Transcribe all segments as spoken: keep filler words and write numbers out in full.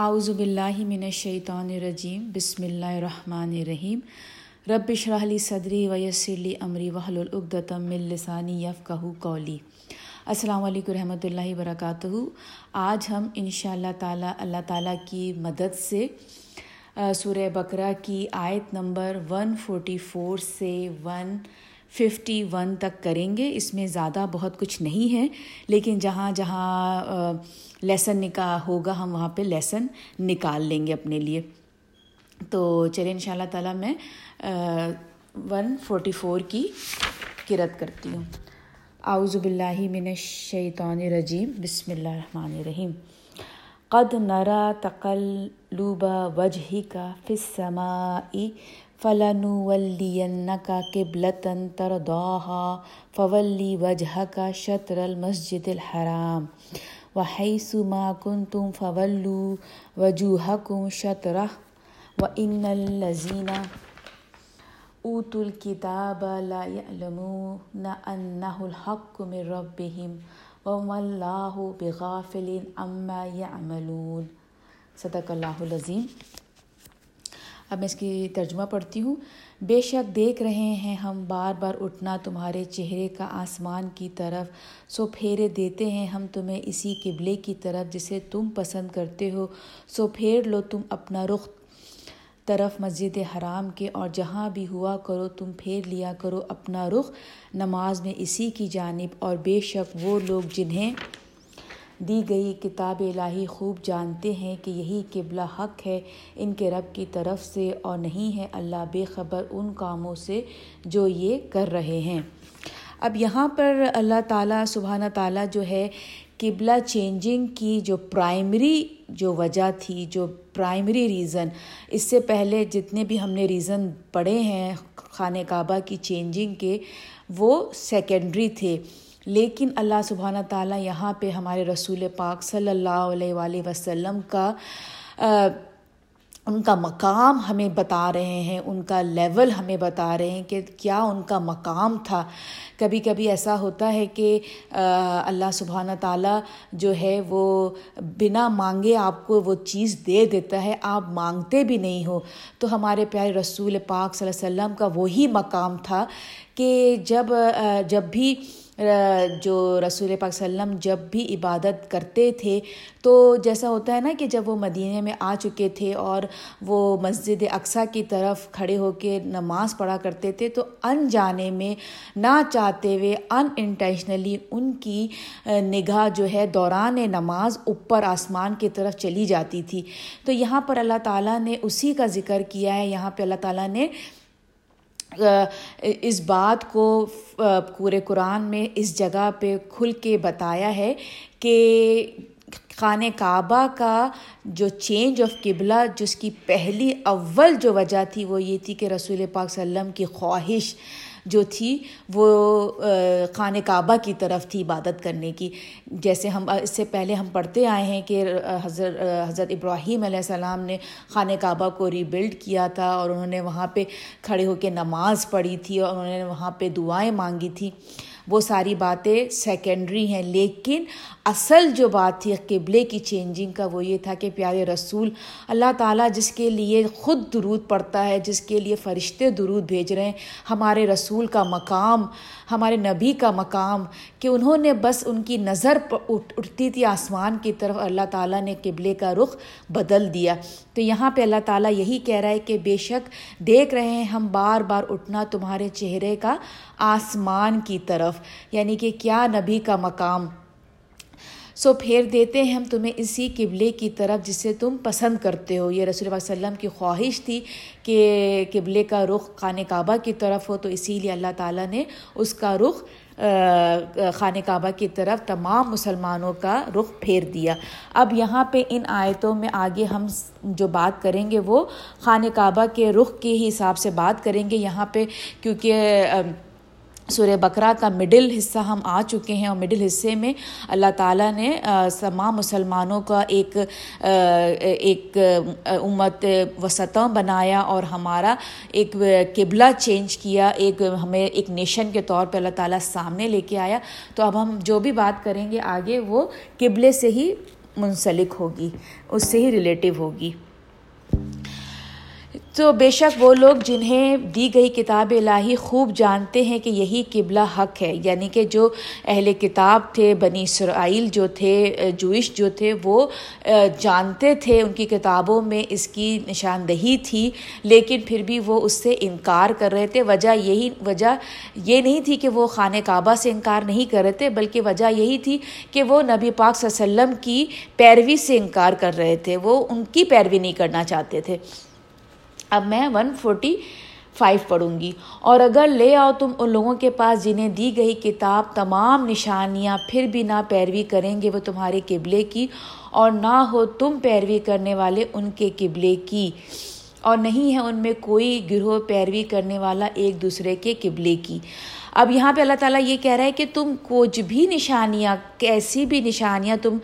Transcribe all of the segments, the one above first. اعوذ باللہ من الشیطان الرجیم، بسم اللہ الرحمن الرحیم۔ رب اشرح لی صدری ویسر لی امری واحلل عقدۃ من لسانی یفقہوا قولی۔ السلام علیکم رحمۃ اللہ وبرکاتہ۔ آج ہم انشاءاللہ تعالی اللہ تعالی کی مدد سے سورہ بقرہ کی آیت نمبر ایک سو چوالیس سے ایک سو اکیاون تک کریں گے۔ اس میں زیادہ بہت کچھ نہیں ہے، لیکن جہاں جہاں لیسن نکاح ہوگا ہم وہاں پہ لیسن نکال لیں گے اپنے لیے۔ تو چلیں انشاءاللہ تعالی میں ایک سو چوالیس کی قرأت کرتی ہوں۔ اعوذ باللہ من الشیطان الرجیم، بسم اللہ الرحمن الرحیم۔ قد نرى تقلب وجهك في السماء فلنولينك قبلة ترضاها فولي وجهك شطر المسجد الحرام وحيث ما كنتم فولوا وجوهكم شطره وإن الذين أوتوا الكتاب لا يعلمون أنه الحق من ربهم وما الله بغافل عما يعملون۔ صدق اللہ العظیم۔ اب میں اس کی ترجمہ پڑھتی ہوں۔ بے شک دیکھ رہے ہیں ہم بار بار اٹھنا تمہارے چہرے کا آسمان کی طرف، سو پھیرے دیتے ہیں ہم تمہیں اسی قبلے کی طرف جسے تم پسند کرتے ہو، سو پھیر لو تم اپنا رخ طرف مسجد حرام کے، اور جہاں بھی ہوا کرو تم پھیر لیا کرو اپنا رخ نماز میں اسی کی جانب، اور بے شک وہ لوگ جنہیں دی گئی کتاب الہی خوب جانتے ہیں کہ یہی قبلہ حق ہے ان کے رب کی طرف سے، اور نہیں ہے اللہ بے خبر ان کاموں سے جو یہ کر رہے ہیں۔ اب یہاں پر اللہ تعالیٰ سبحانہ تعالیٰ جو ہے قبلہ چینجنگ کی جو پرائمری جو وجہ تھی، جو پرائمری ریزن، اس سے پہلے جتنے بھی ہم نے ریزن پڑھے ہیں خانہ کعبہ کی چینجنگ کے، وہ سیکنڈری تھے، لیکن اللہ سبحانہ تعالیٰ یہاں پہ ہمارے رسول پاک صلی اللہ علیہ وآلہ وسلم کا ان کا مقام ہمیں بتا رہے ہیں، ان کا لیول ہمیں بتا رہے ہیں کہ کیا ان کا مقام تھا۔ کبھی کبھی ایسا ہوتا ہے کہ اللہ سبحانہ تعالیٰ جو ہے وہ بنا مانگے آپ کو وہ چیز دے دیتا ہے، آپ مانگتے بھی نہیں ہو۔ تو ہمارے پیارے رسول پاک صلی اللہ علیہ وسلم کا وہی مقام تھا کہ جب جب بھی جو رسول پاک صلی اللہ علیہ وسلم جب بھی عبادت کرتے تھے، تو جیسا ہوتا ہے نا کہ جب وہ مدینے میں آ چکے تھے اور وہ مسجد اقصیٰ کی طرف کھڑے ہو کے نماز پڑھا کرتے تھے، تو ان جانے میں نہ چاہتے ہوئے ان انٹینشنلی ان کی نگاہ جو ہے دوران نماز اوپر آسمان کی طرف چلی جاتی تھی۔ تو یہاں پر اللہ تعالیٰ نے اسی کا ذکر کیا ہے۔ یہاں پہ اللہ تعالیٰ نے اس بات کو پورے قرآن میں اس جگہ پہ کھل کے بتایا ہے کہ خانہ کعبہ کا جو چینج آف قبلہ، جس کی پہلی اول جو وجہ تھی وہ یہ تھی کہ رسول پاک صلی اللہ علیہ وسلم کی خواہش جو تھی وہ خانہ کعبہ کی طرف تھی عبادت کرنے کی۔ جیسے ہم اس سے پہلے ہم پڑھتے آئے ہیں کہ حضرت حضرت ابراہیم علیہ السلام نے خانہ کعبہ کو ری بلڈ کیا تھا، اور انہوں نے وہاں پہ کھڑے ہو کے نماز پڑھی تھی، اور انہوں نے وہاں پہ دعائیں مانگی تھیں۔ وہ ساری باتیں سیکنڈری ہیں، لیکن اصل جو بات تھی قبلے کی چینجنگ کا وہ یہ تھا کہ پیارے رسول اللہ تعالیٰ جس کے لیے خود درود پڑتا ہے، جس کے لیے فرشتے درود بھیج رہے ہیں، ہمارے رسول کا مقام، ہمارے نبی کا مقام، کہ انہوں نے بس ان کی نظر اٹھتی تھی آسمان کی طرف، اللہ تعالیٰ نے قبلے کا رخ بدل دیا۔ تو یہاں پہ اللہ تعالیٰ یہی کہہ رہا ہے کہ بے شک دیکھ رہے ہیں ہم بار بار اٹھنا تمہارے چہرے کا آسمان کی طرف، یعنی کہ کیا نبی کا مقام، سو پھیر دیتے ہیں ہم تمہیں اسی قبلے کی طرف جسے تم پسند کرتے ہو۔ یہ رسول اللہ صلی اللہ علیہ وسلم کی خواہش تھی کہ قبلے کا رخ خانہ کعبہ کی طرف ہو، تو اسی لیے اللہ تعالیٰ نے اس کا رخ خانہ کعبہ کی طرف تمام مسلمانوں کا رخ پھیر دیا۔ اب یہاں پہ ان آیتوں میں آگے ہم جو بات کریں گے وہ خانہ کعبہ کے رخ کے ہی حساب سے بات کریں گے۔ یہاں پہ کیونکہ سورہ بقرہ کا مڈل حصہ ہم آ چکے ہیں، اور مڈل حصے میں اللہ تعالیٰ نے تمام مسلمانوں کا ایک ایک امت وسطوں بنایا، اور ہمارا ایک قبلہ چینج کیا، ایک ہمیں ایک نیشن کے طور پہ اللہ تعالیٰ سامنے لے کے آیا۔ تو اب ہم جو بھی بات کریں گے آگے وہ قبلے سے ہی منسلک ہوگی، اس سے ہی ریلیٹیو ہوگی۔ تو بے شک وہ لوگ جنہیں دی گئی کتاب الہی خوب جانتے ہیں کہ یہی قبلہ حق ہے، یعنی کہ جو اہل کتاب تھے، بنی اسرائیل جو تھے، جوئش جو تھے، وہ جانتے تھے، ان کی کتابوں میں اس کی نشاندہی تھی، لیکن پھر بھی وہ اس سے انکار کر رہے تھے۔ وجہ یہی وجہ یہ نہیں تھی کہ وہ خانہ کعبہ سے انکار نہیں کر رہے تھے، بلکہ وجہ یہی تھی کہ وہ نبی پاک صلی اللہ علیہ وسلم کی پیروی سے انکار کر رہے تھے، وہ ان کی پیروی نہیں کرنا چاہتے تھے۔ اب میں ایک سو پینتالیس پڑھوں گی۔ اور اگر لے آؤ تم ان لوگوں کے پاس جنہیں دی گئی کتاب تمام نشانیاں، پھر بھی نہ پیروی کریں گے وہ تمہارے قبلے کی، اور نہ ہو تم پیروی کرنے والے ان کے قبلے کی، اور نہیں ہے ان میں کوئی گروہ پیروی کرنے والا ایک دوسرے کے قبلے کی۔ اب یہاں پہ اللہ تعالیٰ یہ کہہ رہا ہے کہ تم کچھ بھی نشانیاں، کیسی بھی نشانیاں تم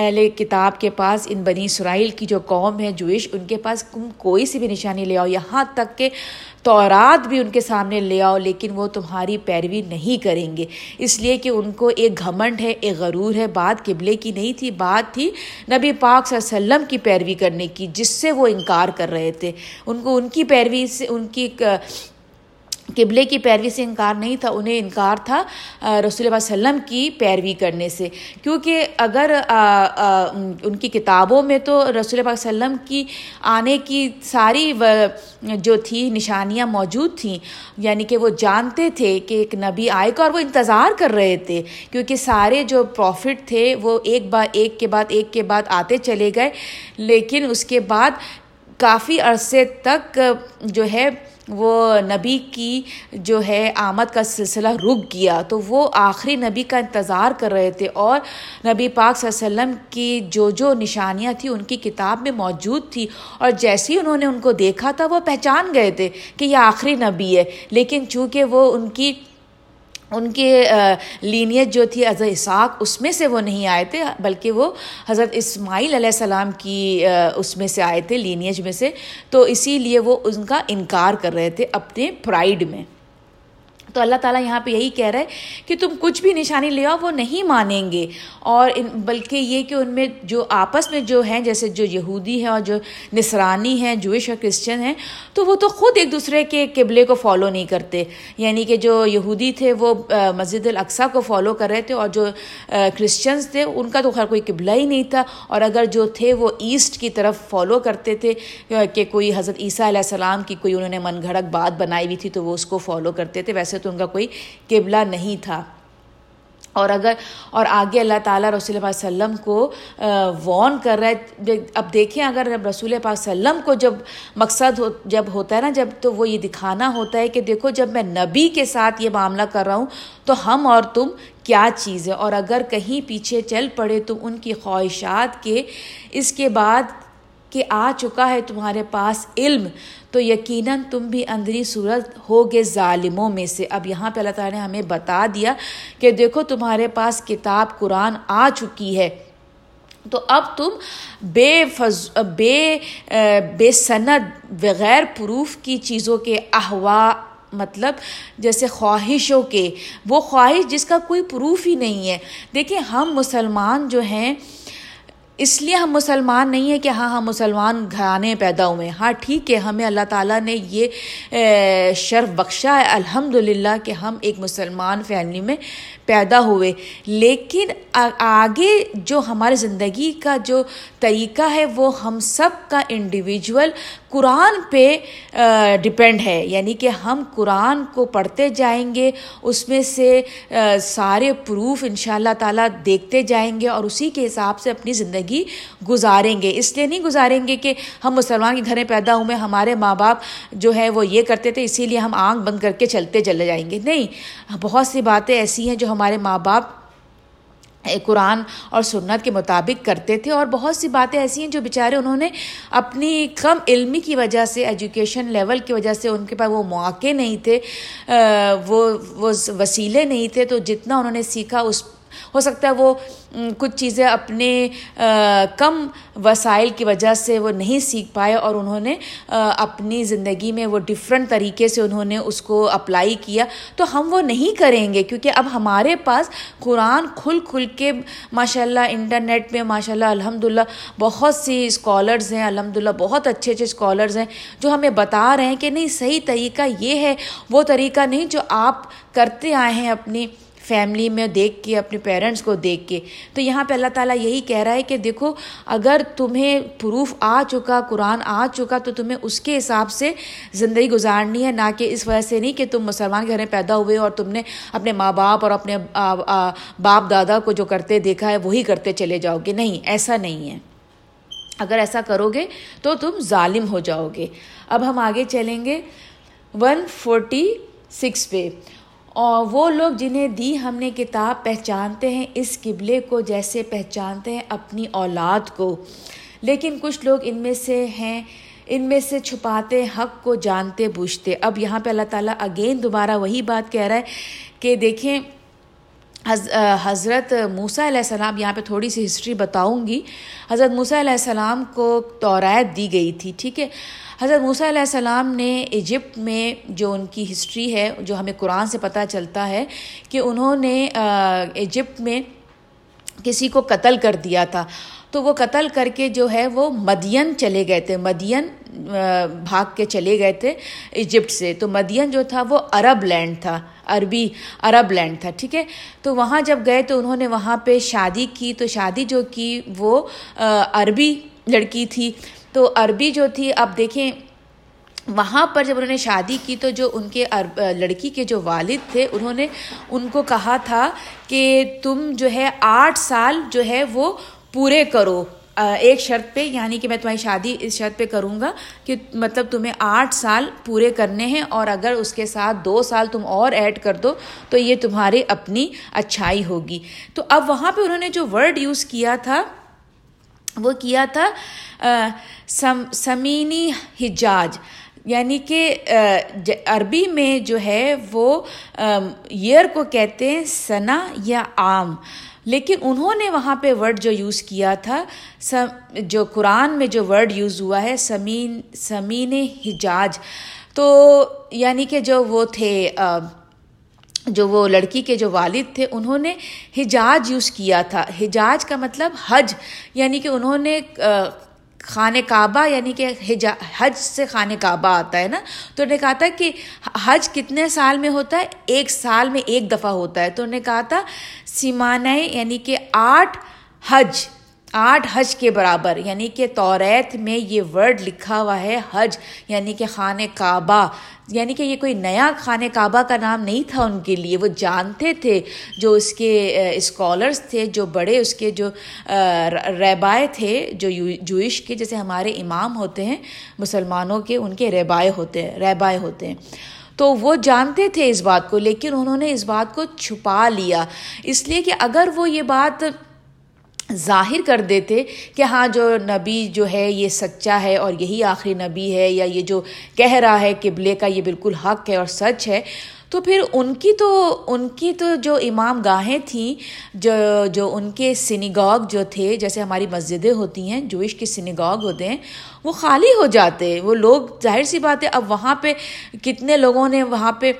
اہل کتاب کے پاس، ان بنی اسرائیل کی جو قوم ہے جوئش، ان کے پاس تم کوئی سی بھی نشانی لے آؤ، یہاں تک کہ تورات بھی ان کے سامنے لے آؤ، لیکن وہ تمہاری پیروی نہیں کریں گے، اس لیے کہ ان کو ایک گھمنڈ ہے، ایک غرور ہے۔ بات قبلے کی نہیں تھی، بات تھی نبی پاک صلی اللہ علیہ وسلم کی پیروی کرنے کی، جس سے وہ انکار کر رہے تھے۔ ان کو ان کی پیروی سے، ان کی قبلے کی پیروی سے انکار نہیں تھا، انہیں انکار تھا رسول اللہ صلی اللہ علیہ وسلم کی پیروی کرنے سے، کیونکہ اگر آ آ ان کی کتابوں میں تو رسول اللہ صلی اللہ علیہ وسلم کی آنے کی ساری جو تھی نشانیاں موجود تھیں، یعنی کہ وہ جانتے تھے کہ ایک نبی آئے گا، اور وہ انتظار کر رہے تھے، کیونکہ سارے جو پروفٹ تھے وہ ایک بعد ایک کے بعد ایک کے بعد آتے چلے گئے، لیکن اس کے بعد کافی عرصے تک جو ہے وہ نبی کی جو ہے آمد کا سلسلہ رک گیا، تو وہ آخری نبی کا انتظار کر رہے تھے، اور نبی پاک صلی اللہ علیہ وسلم کی جو جو نشانیاں تھیں ان کی کتاب میں موجود تھی، اور جیسے ہی انہوں نے ان کو دیکھا تھا وہ پہچان گئے تھے کہ یہ آخری نبی ہے، لیکن چونکہ وہ ان کی ان کے لینیج جو تھی حضرت اسحاق، اس میں سے وہ نہیں آئے تھے، بلکہ وہ حضرت اسماعیل علیہ السلام کی اس میں سے آئے تھے، لینیج میں سے، تو اسی لیے وہ ان کا انکار کر رہے تھے اپنے پرائیڈ میں۔ تو اللہ تعالیٰ یہاں پہ یہی کہہ رہا ہے کہ تم کچھ بھی نشانی لے آؤ، وہ نہیں مانیں گے، اور بلکہ یہ کہ ان میں جو آپس میں جو ہیں، جیسے جو یہودی ہیں اور جو نصرانی ہیں، جوئش اور کرسچن ہیں، تو وہ تو خود ایک دوسرے کے قبلے کو فالو نہیں کرتے، یعنی کہ جو یہودی تھے وہ مسجد الاقصیٰ کو فالو کر رہے تھے، اور جو کرسچنز تھے ان کا تو خیر کوئی قبلہ ہی نہیں تھا، اور اگر جو تھے وہ ایسٹ کی طرف فالو کرتے تھے، کہ کوئی حضرت عیسیٰ علیہ السلام کی کوئی انہوں نے من گھڑت بات بنائی ہوئی تھی تو وہ اس کو فالو کرتے تھے، ویسے تو ان کا کوئی قبلہ نہیں تھا۔ اور اگر اور آگے اللہ تعالیٰ رسول اللہ صلی اللہ علیہ وسلم کو وارن کر رہا ہے۔ اب دیکھیں، اگر رسول اللہ صلی اللہ علیہ وسلم کو جب مقصد ہو جب ہوتا ہے نا جب تو وہ یہ دکھانا ہوتا ہے کہ دیکھو، جب میں نبی کے ساتھ یہ معاملہ کر رہا ہوں تو ہم اور تم کیا چیز ہے، اور اگر کہیں پیچھے چل پڑے تم ان کی خواہشات کے اس کے بعد کہ آ چکا ہے تمہارے پاس علم، تو یقیناً تم بھی اندھی صورت ہوگے ظالموں میں سے۔ اب یہاں پہ اللہ تعالیٰ نے ہمیں بتا دیا کہ دیکھو تمہارے پاس کتاب قرآن آ چکی ہے، تو اب تم بے فض بے بے سند بغیر پروف کی چیزوں کے احوا، مطلب جیسے خواہشوں کے، وہ خواہش جس کا کوئی پروف ہی نہیں ہے۔ دیکھیں، ہم مسلمان جو ہیں، اس لیے ہم مسلمان نہیں ہیں کہ ہاں ہم مسلمان گھرانے پیدا ہوئے، ہاں ٹھیک ہے، ہمیں اللہ تعالیٰ نے یہ شرف بخشا ہے الحمدللہ کہ ہم ایک مسلمان فیملی میں پیدا ہوئے، لیکن آگے جو ہماری زندگی کا جو طریقہ ہے وہ ہم سب کا انڈیویجول قرآن پہ ڈیپینڈ ہے، یعنی کہ ہم قرآن کو پڑھتے جائیں گے، اس میں سے سارے پروف انشاءاللہ تعالیٰ دیکھتے جائیں گے، اور اسی کے حساب سے اپنی زندگی گزاریں گے۔ اس لیے نہیں گزاریں گے کہ ہم مسلمان کے گھر میں پیدا ہوئے، ہمارے ماں باپ جو ہے وہ یہ کرتے تھے اسی لیے ہم آنکھ بند کر کے چلتے چلے جائیں گے، نہیں، بہت سی باتیں ایسی ہیں جو ہمارے ماں باپ قرآن اور سنت کے مطابق کرتے تھے، اور بہت سی باتیں ایسی ہیں جو بیچارے انہوں نے اپنی کم علمی کی وجہ سے، ایجوکیشن لیول کی وجہ سے، ان کے پاس وہ مواقع نہیں تھے، وہ وہ وسیلے نہیں تھے، تو جتنا انہوں نے سیکھا اس ہو سکتا ہے وہ کچھ چیزیں اپنے کم وسائل کی وجہ سے وہ نہیں سیکھ پائے اور انہوں نے اپنی زندگی میں وہ ڈفرینٹ طریقے سے انہوں نے اس کو اپلائی کیا، تو ہم وہ نہیں کریں گے کیونکہ اب ہمارے پاس قرآن کھل کھل کے ماشاءاللہ انٹرنیٹ میں ماشاءاللہ الحمدللہ بہت سی اسکالرز ہیں، الحمدللہ بہت اچھے اچھے اسکالرز ہیں جو ہمیں بتا رہے ہیں کہ نہیں، صحیح طریقہ یہ ہے، وہ طریقہ نہیں جو آپ کرتے آئے ہیں اپنی فیملی میں دیکھ کے، اپنے پیرنٹس کو دیکھ کے. تو یہاں پہ اللہ تعالیٰ یہی کہہ رہا ہے کہ دیکھو، اگر تمہیں پروف آ چکا، قرآن آ چکا، تو تمہیں اس کے حساب سے زندگی گزارنی ہے، نہ کہ اس وجہ سے نہیں کہ تم مسلمان کے گھر میں پیدا ہوئے اور تم نے اپنے ماں باپ اور اپنے باپ دادا کو جو کرتے دیکھا ہے وہی کرتے چلے جاؤ گے. نہیں، ایسا نہیں ہے. اگر ایسا کرو گے تو تم ظالم ہو جاؤ گے. اب ہم آگے چلیں گے ون فورٹی سکس پہ. اور وہ لوگ جنہیں دی ہم نے کتاب پہچانتے ہیں اس قبلے کو جیسے پہچانتے ہیں اپنی اولاد کو، لیکن کچھ لوگ ان میں سے ہیں، ان میں سے چھپاتے حق کو جانتے بوجھتے. اب یہاں پہ اللہ تعالیٰ اگین دوبارہ وہی بات کہہ رہا ہے کہ دیکھیں حضرت موسیٰ علیہ السلام، یہاں پہ تھوڑی سی ہسٹری بتاؤں گی. حضرت موسیٰ علیہ السلام کو تورات دی گئی تھی، ٹھیک ہے. حضرت موسیٰ علیہ السلام نے ایجپٹ میں، جو ان کی ہسٹری ہے جو ہمیں قرآن سے پتہ چلتا ہے، کہ انہوں نے ایجپٹ میں کسی کو قتل کر دیا تھا، تو وہ قتل کر کے جو ہے وہ مدین چلے گئے تھے، مدین بھاگ کے چلے گئے تھے ایجپٹ سے. تو مدین جو تھا وہ عرب لینڈ تھا، عربی عرب لینڈ تھا، ٹھیک ہے. تو وہاں جب گئے تو انہوں نے وہاں پہ شادی کی، تو شادی جو کی وہ عربی لڑکی تھی. تو عربی جو تھی، اب دیکھیں وہاں پر جب انہوں نے شادی کی تو جو ان کے لڑکی کے جو والد تھے انہوں نے ان کو کہا تھا کہ تم جو ہے آٹھ سال جو ہے وہ پورے کرو ایک شرط پہ، یعنی کہ میں تمہاری شادی اس شرط پہ کروں گا کہ مطلب تمہیں آٹھ سال پورے کرنے ہیں، اور اگر اس کے ساتھ دو سال تم اور ایڈ کر دو تو یہ تمہاری اپنی اچھائی ہوگی. تو اب وہاں پہ انہوں نے جو ورڈ یوز کیا تھا وہ کیا تھا سم سمینی حجاج، یعنی کہ عربی میں جو ہے وہ ایئر کو کہتے ہیں سنہ یا عام، لیکن انہوں نے وہاں پہ ورڈ جو یوز کیا تھا، جو قرآن میں جو ورڈ یوز ہوا ہے سمین سمین حجاج، تو یعنی کہ جو وہ تھے، جو وہ لڑکی کے جو والد تھے انہوں نے حجاج یوز کیا تھا. حجاج کا مطلب حج، یعنی کہ انہوں نے خانہ کعبہ، یعنی کہ حج سے خانہ کعبہ آتا ہے نا، تو انہوں نے کہا تھا کہ حج کتنے سال میں ہوتا ہے؟ ایک سال میں ایک دفعہ ہوتا ہے. تو انہوں نے کہا تھا سیمانائے، یعنی کہ آٹھ حج، آٹھ حج کے برابر. یعنی کہ توریت میں یہ ورڈ لکھا ہوا ہے حج، یعنی کہ خانہ کعبہ، یعنی کہ یہ کوئی نیا خانہ کعبہ کا نام نہیں تھا ان کے لیے. وہ جانتے تھے، جو اس کے اسکالرز تھے، جو بڑے اس کے جو رہبائے تھے جو جوئش کے، جیسے ہمارے امام ہوتے ہیں مسلمانوں کے، ان کے رہبائے ہوتے ہیں رہبائے ہوتے ہیں تو وہ جانتے تھے اس بات کو، لیکن انہوں نے اس بات کو چھپا لیا. اس لیے کہ اگر وہ یہ بات ظاہر کر دیتے کہ ہاں جو نبی جو ہے یہ سچا ہے اور یہی آخری نبی ہے، یا یہ جو کہہ رہا ہے قبلے کا یہ بالکل حق ہے اور سچ ہے، تو پھر ان کی تو ان کی تو جو امام گاہیں تھیں، جو جو ان کے سینیگاگ جو تھے، جیسے ہماری مسجدیں ہوتی ہیں، جوئش کے سینیگاگ ہوتے ہیں، وہ خالی ہو جاتے. وہ لوگ، ظاہر سی بات ہے، اب وہاں پہ کتنے لوگوں نے وہاں پہ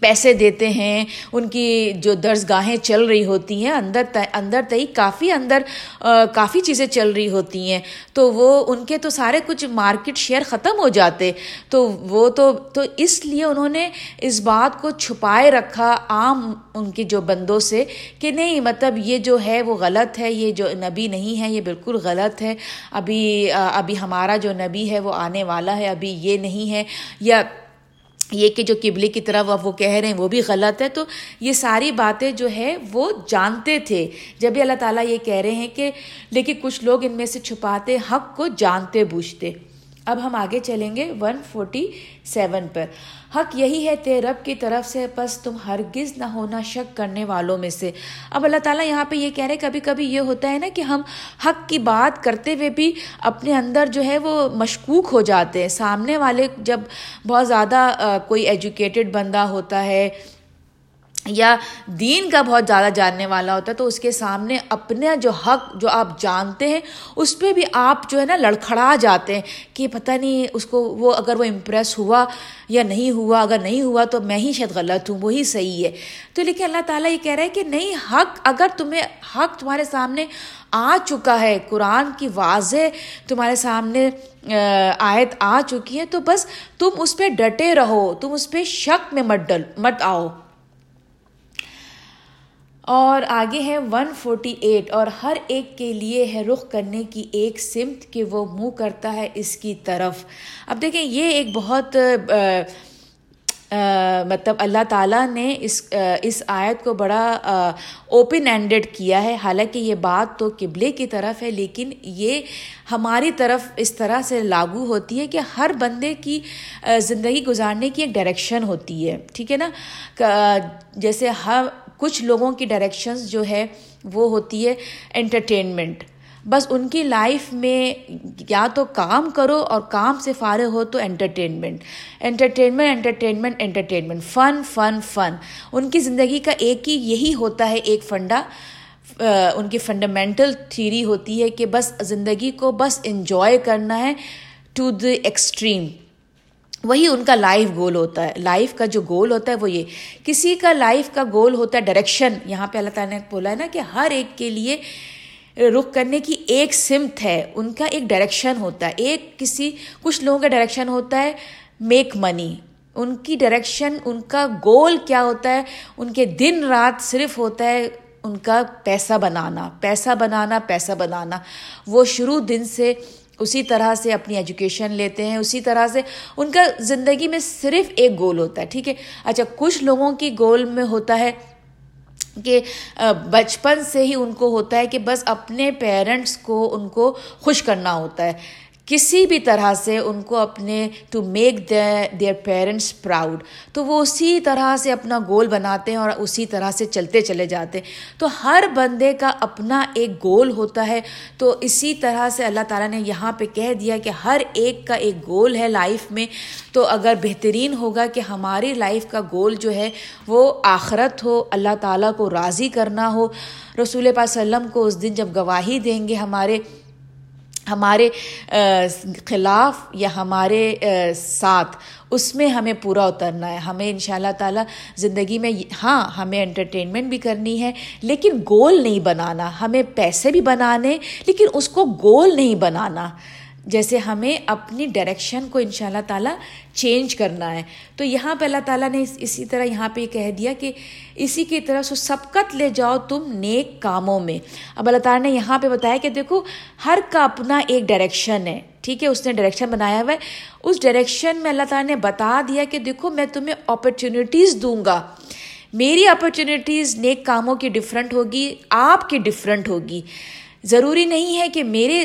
پیسے دیتے ہیں، ان کی جو درس گاہیں چل رہی ہوتی ہیں، اندر تا, اندر تئی کافی اندر آ, کافی چیزیں چل رہی ہوتی ہیں، تو وہ ان کے تو سارے کچھ مارکیٹ شیئر ختم ہو جاتے. تو وہ تو تو اس لیے انہوں نے اس بات کو چھپائے رکھا عام ان کے جو بندوں سے، کہ نہیں مطلب یہ جو ہے وہ غلط ہے، یہ جو نبی نہیں ہے یہ بالکل غلط ہے، ابھی آ, ابھی ہمارا جو نبی ہے وہ آنے والا ہے، ابھی یہ نہیں ہے، یا یہ کہ جو قبلے کی طرف وہ کہہ رہے ہیں وہ بھی غلط ہے. تو یہ ساری باتیں جو ہے وہ جانتے تھے. جب اللہ تعالیٰ یہ کہہ رہے ہیں کہ لیکن کچھ لوگ ان میں سے چھپاتے حق کو جانتے بوجھتے. اب ہم آگے چلیں گے ایک سو سینتالیس پر. حق یہی ہے تیرے رب کی طرف سے، پس تم ہرگز نہ ہونا شک کرنے والوں میں سے. اب اللہ تعالیٰ یہاں پہ یہ کہہ رہے ہیں، کبھی کبھی یہ ہوتا ہے نا کہ ہم حق کی بات کرتے ہوئے بھی اپنے اندر جو ہے وہ مشکوک ہو جاتے ہیں. سامنے والے جب بہت زیادہ کوئی ایجوکیٹڈ بندہ ہوتا ہے، یا دین کا بہت زیادہ جاننے والا ہوتا ہے تو اس کے سامنے اپنے جو حق جو آپ جانتے ہیں اس پہ بھی آپ جو ہے نا لڑکھڑا جاتے ہیں کہ پتہ نہیں اس کو وہ اگر وہ امپریس ہوا یا نہیں ہوا، اگر نہیں ہوا تو میں ہی شاید غلط ہوں، وہی صحیح ہے. تو لیکن اللہ تعالیٰ یہ کہہ رہا ہے کہ نہیں، حق اگر تمہیں حق تمہارے سامنے آ چکا ہے، قرآن کی واضح تمہارے سامنے آیت آ چکی ہے، تو بس تم اس پہ ڈٹے رہو، تم اس پہ شک میں مت ڈل مت آؤ. اور آگے ہے ایک سو اڑتالیس، اور ہر ایک کے لیے ہے رخ کرنے کی ایک سمت کہ وہ منہ کرتا ہے اس کی طرف. اب دیکھیں یہ ایک بہت آ, آ, مطلب اللہ تعالیٰ نے اس آ, اس آیت کو بڑا اوپن اینڈڈ کیا ہے. حالانکہ یہ بات تو قبلے کی طرف ہے، لیکن یہ ہماری طرف اس طرح سے لاگو ہوتی ہے کہ ہر بندے کی آ, زندگی گزارنے کی ایک ڈائریکشن ہوتی ہے، ٹھیک ہے نا. آ, جیسے ہم کچھ لوگوں کی ڈائریکشنز جو ہے وہ ہوتی ہے انٹرٹینمنٹ، بس ان کی لائف میں یا تو کام کرو اور کام سے فارغ ہو تو entertainment entertainment entertainment entertainment fun fun fun ان کی زندگی کا ایک ہی یہی ہوتا ہے، ایک فنڈا ان کی فنڈامنٹل تھیوری ہوتی ہے کہ بس زندگی کو بس انجوائے کرنا ہے ٹو دی ایکسٹریم. وہی ان کا لائف گول ہوتا ہے. لائف کا جو گول ہوتا ہے وہ یہ، کسی کا لائف کا گول ہوتا ہے ڈائریکشن. یہاں پہ اللہ تعالیٰ نے بولا ہے نا کہ ہر ایک کے لیے رخ کرنے کی ایک سمت ہے، ان کا ایک ڈائریکشن ہوتا ہے. ایک کسی کچھ لوگوں کا ڈائریکشن ہوتا ہے میک منی، ان کی ڈائریکشن ان کا گول کیا ہوتا ہے، ان کے دن رات صرف ہوتا ہے ان کا پیسہ بنانا پیسہ بنانا پیسہ بنانا. وہ شروع دن سے اسی طرح سے اپنی ایجوکیشن لیتے ہیں، اسی طرح سے ان کا زندگی میں صرف ایک گول ہوتا ہے، ٹھیک ہے. اچھا کچھ لوگوں کی گول میں ہوتا ہے کہ بچپن سے ہی ان کو ہوتا ہے کہ بس اپنے پیرنٹس کو ان کو خوش کرنا ہوتا ہے، کسی بھی طرح سے ان کو اپنے to make their parents proud. تو وہ اسی طرح سے اپنا گول بناتے ہیں اور اسی طرح سے چلتے چلے جاتے ہیں. تو ہر بندے کا اپنا ایک گول ہوتا ہے. تو اسی طرح سے اللہ تعالیٰ نے یہاں پہ کہہ دیا کہ ہر ایک کا ایک گول ہے لائف میں. تو اگر بہترین ہوگا کہ ہماری لائف کا گول جو ہے وہ آخرت ہو، اللہ تعالیٰ کو راضی کرنا ہو. رسول پاک صلی اللہ علیہ وسلم کو اس دن جب گواہی دیں گے ہمارے ہمارے خلاف یا ہمارے ساتھ، اس میں ہمیں پورا اترنا ہے. ہمیں انشاءاللہ تعالی زندگی میں ہاں ہمیں انٹرٹینمنٹ بھی کرنی ہے لیکن گول نہیں بنانا. ہمیں پیسے بھی بنانے لیکن اس کو گول نہیں بنانا. جیسے ہمیں اپنی ڈائریکشن کو انشاءاللہ تعالی چینج کرنا ہے. تو یہاں پہ اللہ تعالیٰ نے اسی طرح یہاں پہ کہہ دیا کہ اسی کی طرف سے سبقت لے جاؤ تم نیک کاموں میں. اب اللہ تعالیٰ نے یہاں پہ بتایا کہ دیکھو ہر کا اپنا ایک ڈائریکشن ہے، ٹھیک ہے. اس نے ڈائریکشن بنایا ہوا ہے. اس ڈائریکشن میں اللہ تعالیٰ نے بتا دیا کہ دیکھو میں تمہیں اپرچونیٹیز دوں گا. میری اپرچونیٹیز نیک کاموں کی ڈفرینٹ ہوگی، آپ کی ڈفرینٹ ہوگی. ضروری نہیں ہے کہ میرے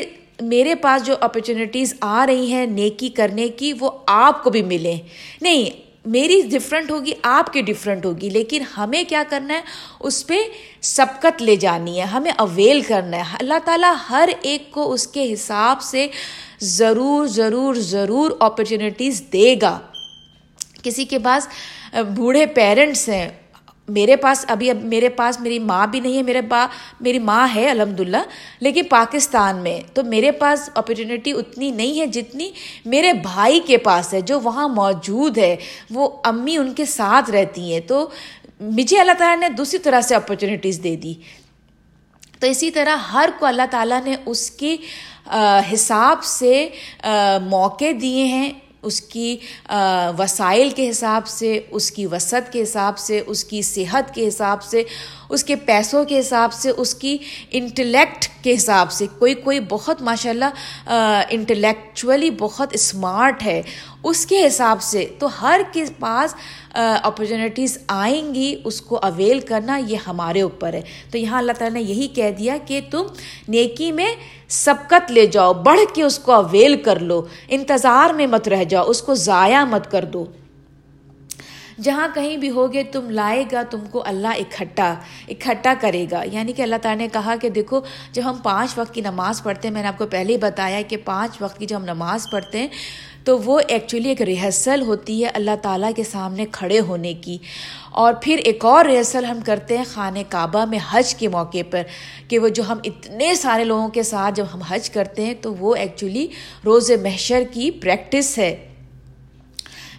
میرے پاس جو اپرچونیٹیز آ رہی ہیں نیکی کرنے کی وہ آپ کو بھی ملیں. نہیں، میری ڈفرینٹ ہوگی، آپ کی ڈفرینٹ ہوگی، لیکن ہمیں کیا کرنا ہے، اس پہ سبقت لے جانی ہے، ہمیں اویل کرنا ہے. اللہ تعالیٰ ہر ایک کو اس کے حساب سے ضرور ضرور ضرور اپرچونیٹیز دے گا. کسی کے پاس بوڑھے پیرنٹس ہیں، میرے پاس ابھی اب میرے پاس میری ماں بھی نہیں ہے، میرے با میری ماں ہے الحمدللہ، لیکن پاکستان میں تو میرے پاس اپرچونیٹی اتنی نہیں ہے جتنی میرے بھائی کے پاس ہے جو وہاں موجود ہے. وہ امی ان کے ساتھ رہتی ہیں، تو مجھے اللہ تعالیٰ نے دوسری طرح سے اپرچونیٹیز دے دی. تو اسی طرح ہر کو اللہ تعالیٰ نے اس کی حساب سے موقع دیے ہیں، اس کی وسائل کے حساب سے، اس کی وسعت کے حساب سے، اس کی صحت کے حساب سے، اس کے پیسوں کے حساب سے، اس کی انٹلیکٹ کے حساب سے. کوئی کوئی بہت ماشاءاللہ انٹلیکچولی بہت اسمارٹ ہے، اس کے حساب سے. تو ہر کے پاس اپرچونیٹیز آئیں گی، اس کو اویل کرنا یہ ہمارے اوپر ہے. تو یہاں اللہ تعالیٰ نے یہی کہہ دیا کہ تم نیکی میں سبقت لے جاؤ، بڑھ کے اس کو اویل کر لو، انتظار میں مت رہ جاؤ، اس کو ضائع مت کر دو. جہاں کہیں بھی ہوگے تم لائے گا تم کو اللہ اکٹھا اکٹھا کرے گا. یعنی کہ اللہ تعالیٰ نے کہا کہ دیکھو جب ہم پانچ وقت کی نماز پڑھتے ہیں، میں نے آپ کو پہلے ہی بتایا کہ پانچ وقت کی جب ہم نماز پڑھتے ہیں تو وہ ایکچولی ایک ریہرسل ہوتی ہے اللہ تعالیٰ کے سامنے کھڑے ہونے کی. اور پھر ایک اور ریہرسل ہم کرتے ہیں خانہ کعبہ میں حج کے موقع پر، کہ وہ جو ہم اتنے سارے لوگوں کے ساتھ جب ہم حج کرتے ہیں تو وہ ایکچولی روز محشر کی پریکٹس ہے.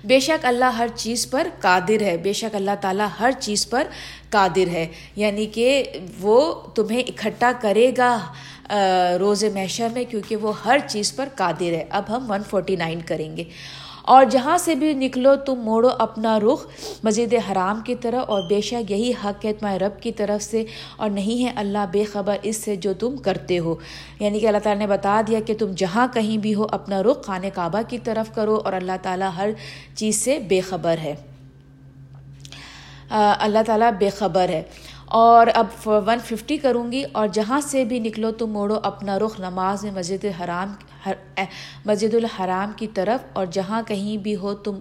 بے شک اللہ ہر چیز پر قادر ہے، بے شک اللہ تعالیٰ ہر چیز پر قادر ہے. یعنی کہ وہ تمہیں اکٹھا کرے گا روز محشر میں، کیونکہ وہ ہر چیز پر قادر ہے. اب ہم ایک سو انچاس کریں گے. اور جہاں سے بھی نکلو تم موڑو اپنا رخ مسجد حرام کی طرف، اور بے شک یہی حق ہے تمہارے رب کی طرف سے، اور نہیں ہے اللہ بے خبر اس سے جو تم کرتے ہو. یعنی کہ اللہ تعالیٰ نے بتا دیا کہ تم جہاں کہیں بھی ہو اپنا رخ خانہ کعبہ کی طرف کرو، اور اللہ تعالیٰ ہر چیز سے بے خبر ہے. اللہ تعالیٰ بے خبر ہے. اور اب ایک سو پچاس کروں گی. اور جہاں سے بھی نکلو تم موڑو اپنا رخ نماز میں مسجد الحرام مسجد الحرام کی طرف، اور جہاں کہیں بھی ہو تم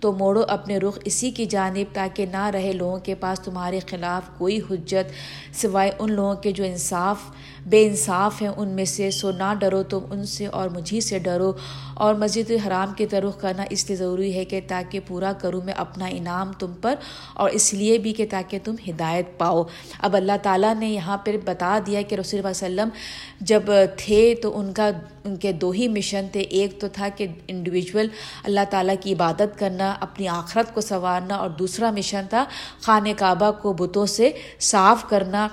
تو موڑو اپنے رخ اسی کی جانب، تاکہ نہ رہے لوگوں کے پاس تمہارے خلاف کوئی حجت سوائے ان لوگوں کے جو انصاف بے انصاف ہیں ان میں سے. سو نہ ڈرو تم ان سے اور مجھی سے ڈرو. اور مسجد الحرام کے رخ کرنا اس لیے ضروری ہے کہ تاکہ پورا کروں میں اپنا انعام تم پر، اور اس لیے بھی کہ تاکہ تم ہدایت پاؤ. اب اللہ تعالیٰ نے یہاں پر بتا دیا کہ رسول اللہ صلی اللہ علیہ وسلم جب تھے تو ان کا ان کے دو ہی مشن تھے. ایک تو تھا کہ انڈیویجول اللہ تعالیٰ کی عبادت کرنا، اپنی آخرت کو سنوارنا، اور دوسرا مشن تھا خانہ کعبہ کو بتوں سے صاف کرنا.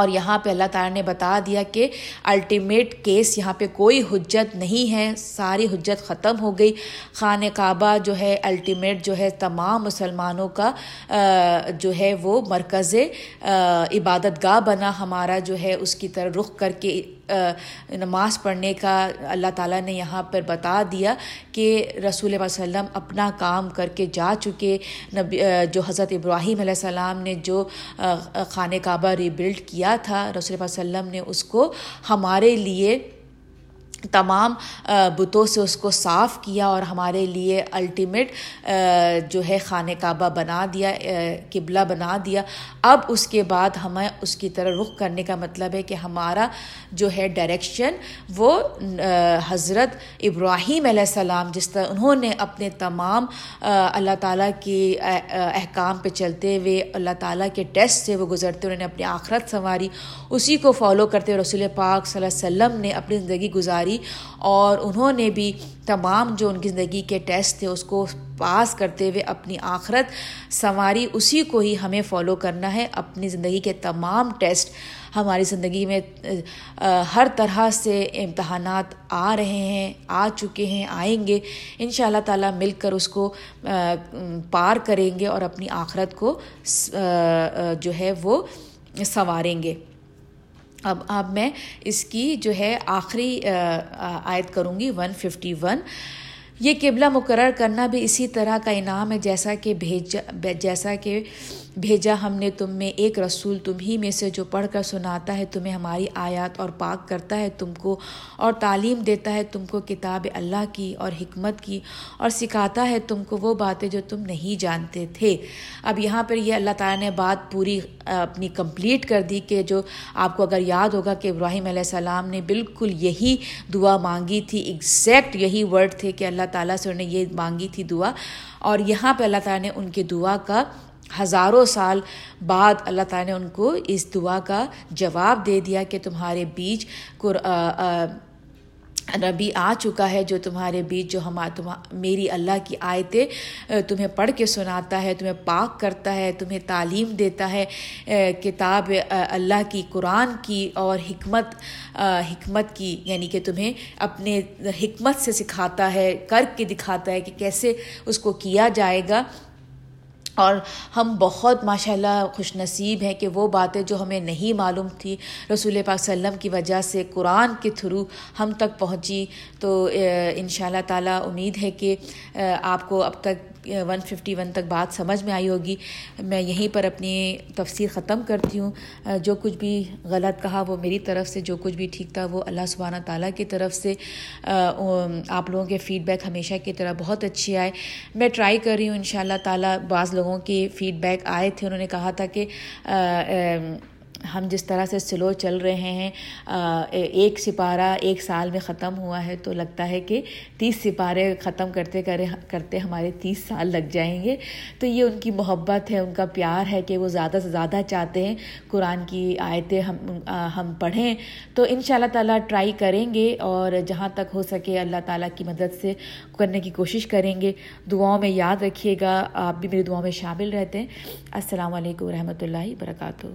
اور یہاں پہ اللہ تعالیٰ نے بتا دیا کہ الٹیمیٹ کیس یہاں پہ کوئی حجت نہیں ہے، ساری حجت ختم ہو گئی. خانہ کعبہ جو ہے الٹیمیٹ جو ہے تمام مسلمانوں کا جو ہے وہ مرکز عبادت گاہ بنا ہمارا، جو ہے اس کی طرف رخ کر کے نماز پڑھنے کا اللہ تعالیٰ نے یہاں پر بتا دیا کہ رسول اللہ صلی اللہ علیہ وسلم اپنا کام کر کے جا چکے. نبی جو حضرت ابراہیم علیہ السلام نے جو خانہ کعبہ ریبلڈ کیا تھا، رسول اللہ صلی اللہ علیہ وسلم نے اس کو ہمارے لیے تمام بتوں سے اس کو صاف کیا، اور ہمارے لیے الٹیمیٹ جو ہے خانہ کعبہ بنا دیا، قبلہ بنا دیا. اب اس کے بعد ہمیں اس کی طرح رخ کرنے کا مطلب ہے کہ ہمارا جو ہے ڈائریکشن وہ حضرت ابراہیم علیہ السلام جس طرح انہوں نے اپنے تمام اللہ تعالیٰ کے احکام پہ چلتے ہوئے، اللہ تعالیٰ کے ٹیسٹ سے وہ گزرتے، انہوں نے اپنی آخرت سنواری، اسی کو فالو کرتے رسول پاک صلی اللہ علیہ وسلم نے اپنی زندگی گزاری، اور انہوں نے بھی تمام جو ان کی زندگی کے ٹیسٹ تھے اس کو پاس کرتے ہوئے اپنی آخرت سنواری. اسی کو ہی ہمیں فالو کرنا ہے. اپنی زندگی کے تمام ٹیسٹ، ہماری زندگی میں ہر طرح سے امتحانات آ رہے ہیں، آ چکے ہیں، آئیں گے انشاءاللہ تعالیٰ، مل کر اس کو پار کریں گے اور اپنی آخرت کو جو ہے وہ سنواریں گے. اب اب میں اس کی جو ہے آخری آیت کروں گی ایک سو اکیاون. یہ قبلہ مقرر کرنا بھی اسی طرح کا انعام ہے جیسا کہ بھیجا جیسا کہ بھیجا ہم نے تم میں ایک رسول تم ہی میں سے، جو پڑھ کر سناتا ہے تمہیں ہماری آیات اور پاک کرتا ہے تم کو، اور تعلیم دیتا ہے تم کو کتاب اللہ کی اور حکمت کی، اور سکھاتا ہے تم کو وہ باتیں جو تم نہیں جانتے تھے. اب یہاں پر یہ اللہ تعالیٰ نے بات پوری اپنی کمپلیٹ کر دی کہ جو آپ کو اگر یاد ہوگا کہ ابراہیم علیہ السلام نے بالکل یہی دعا مانگی تھی، ایگزیکٹ یہی ورڈ تھے کہ اللہ تعالیٰ سے انہوں نے یہ مانگی تھی دعا. اور یہاں پہ اللہ تعالیٰ نے ان کی دعا کا ہزاروں سال بعد اللہ تعالیٰ نے ان کو اس دعا کا جواب دے دیا کہ تمہارے بیچ نبی آ چکا ہے جو تمہارے بیچ جو ہم میری اللہ کی آیتیں تمہیں پڑھ کے سناتا ہے، تمہیں پاک کرتا ہے، تمہیں تعلیم دیتا ہے کتاب اللہ کی، قرآن کی، اور حکمت حکمت کی. یعنی کہ تمہیں اپنے حکمت سے سکھاتا ہے، کر کے دکھاتا ہے کہ کیسے اس کو کیا جائے گا. اور ہم بہت ماشاءاللہ خوش نصیب ہیں کہ وہ باتیں جو ہمیں نہیں معلوم تھی رسول پاک صلی اللہ علیہ وسلم کی وجہ سے قرآن کے تھرو ہم تک پہنچی. تو انشاءاللہ تعالیٰ امید ہے کہ آپ کو اب تک ون ففٹی ون تک بات سمجھ میں آئی ہوگی. میں یہیں پر اپنی تفسیر ختم کرتی ہوں. جو کچھ بھی غلط کہا وہ میری طرف سے، جو کچھ بھی ٹھیک تھا وہ اللہ سبحانہ تعالیٰ کی طرف سے. آپ لوگوں کے فیڈ بیک ہمیشہ کی طرح بہت اچھی آئے. میں ٹرائی کر رہی ہوں ان شاء اللہ تعالیٰ. بعض لوگوں کے فیڈ بیک آئے تھے، انہوں نے کہا تھا کہ ہم جس طرح سے سلو چل رہے ہیں، ایک سپارہ ایک سال میں ختم ہوا ہے تو لگتا ہے کہ تیس سپارے ختم کرتے کرے کرتے ہمارے تیس سال لگ جائیں گے. تو یہ ان کی محبت ہے، ان کا پیار ہے کہ وہ زیادہ سے زیادہ چاہتے ہیں قرآن کی آیتیں ہم ہم پڑھیں. تو انشاءاللہ تعالیٰ ٹرائی کریں گے اور جہاں تک ہو سکے اللہ تعالیٰ کی مدد سے کرنے کی کوشش کریں گے. دعاؤں میں یاد رکھیے گا، آپ بھی میری دعاؤں میں شامل رہتے ہیں. السلام علیکم ورحمۃ اللہ وبرکاتہ.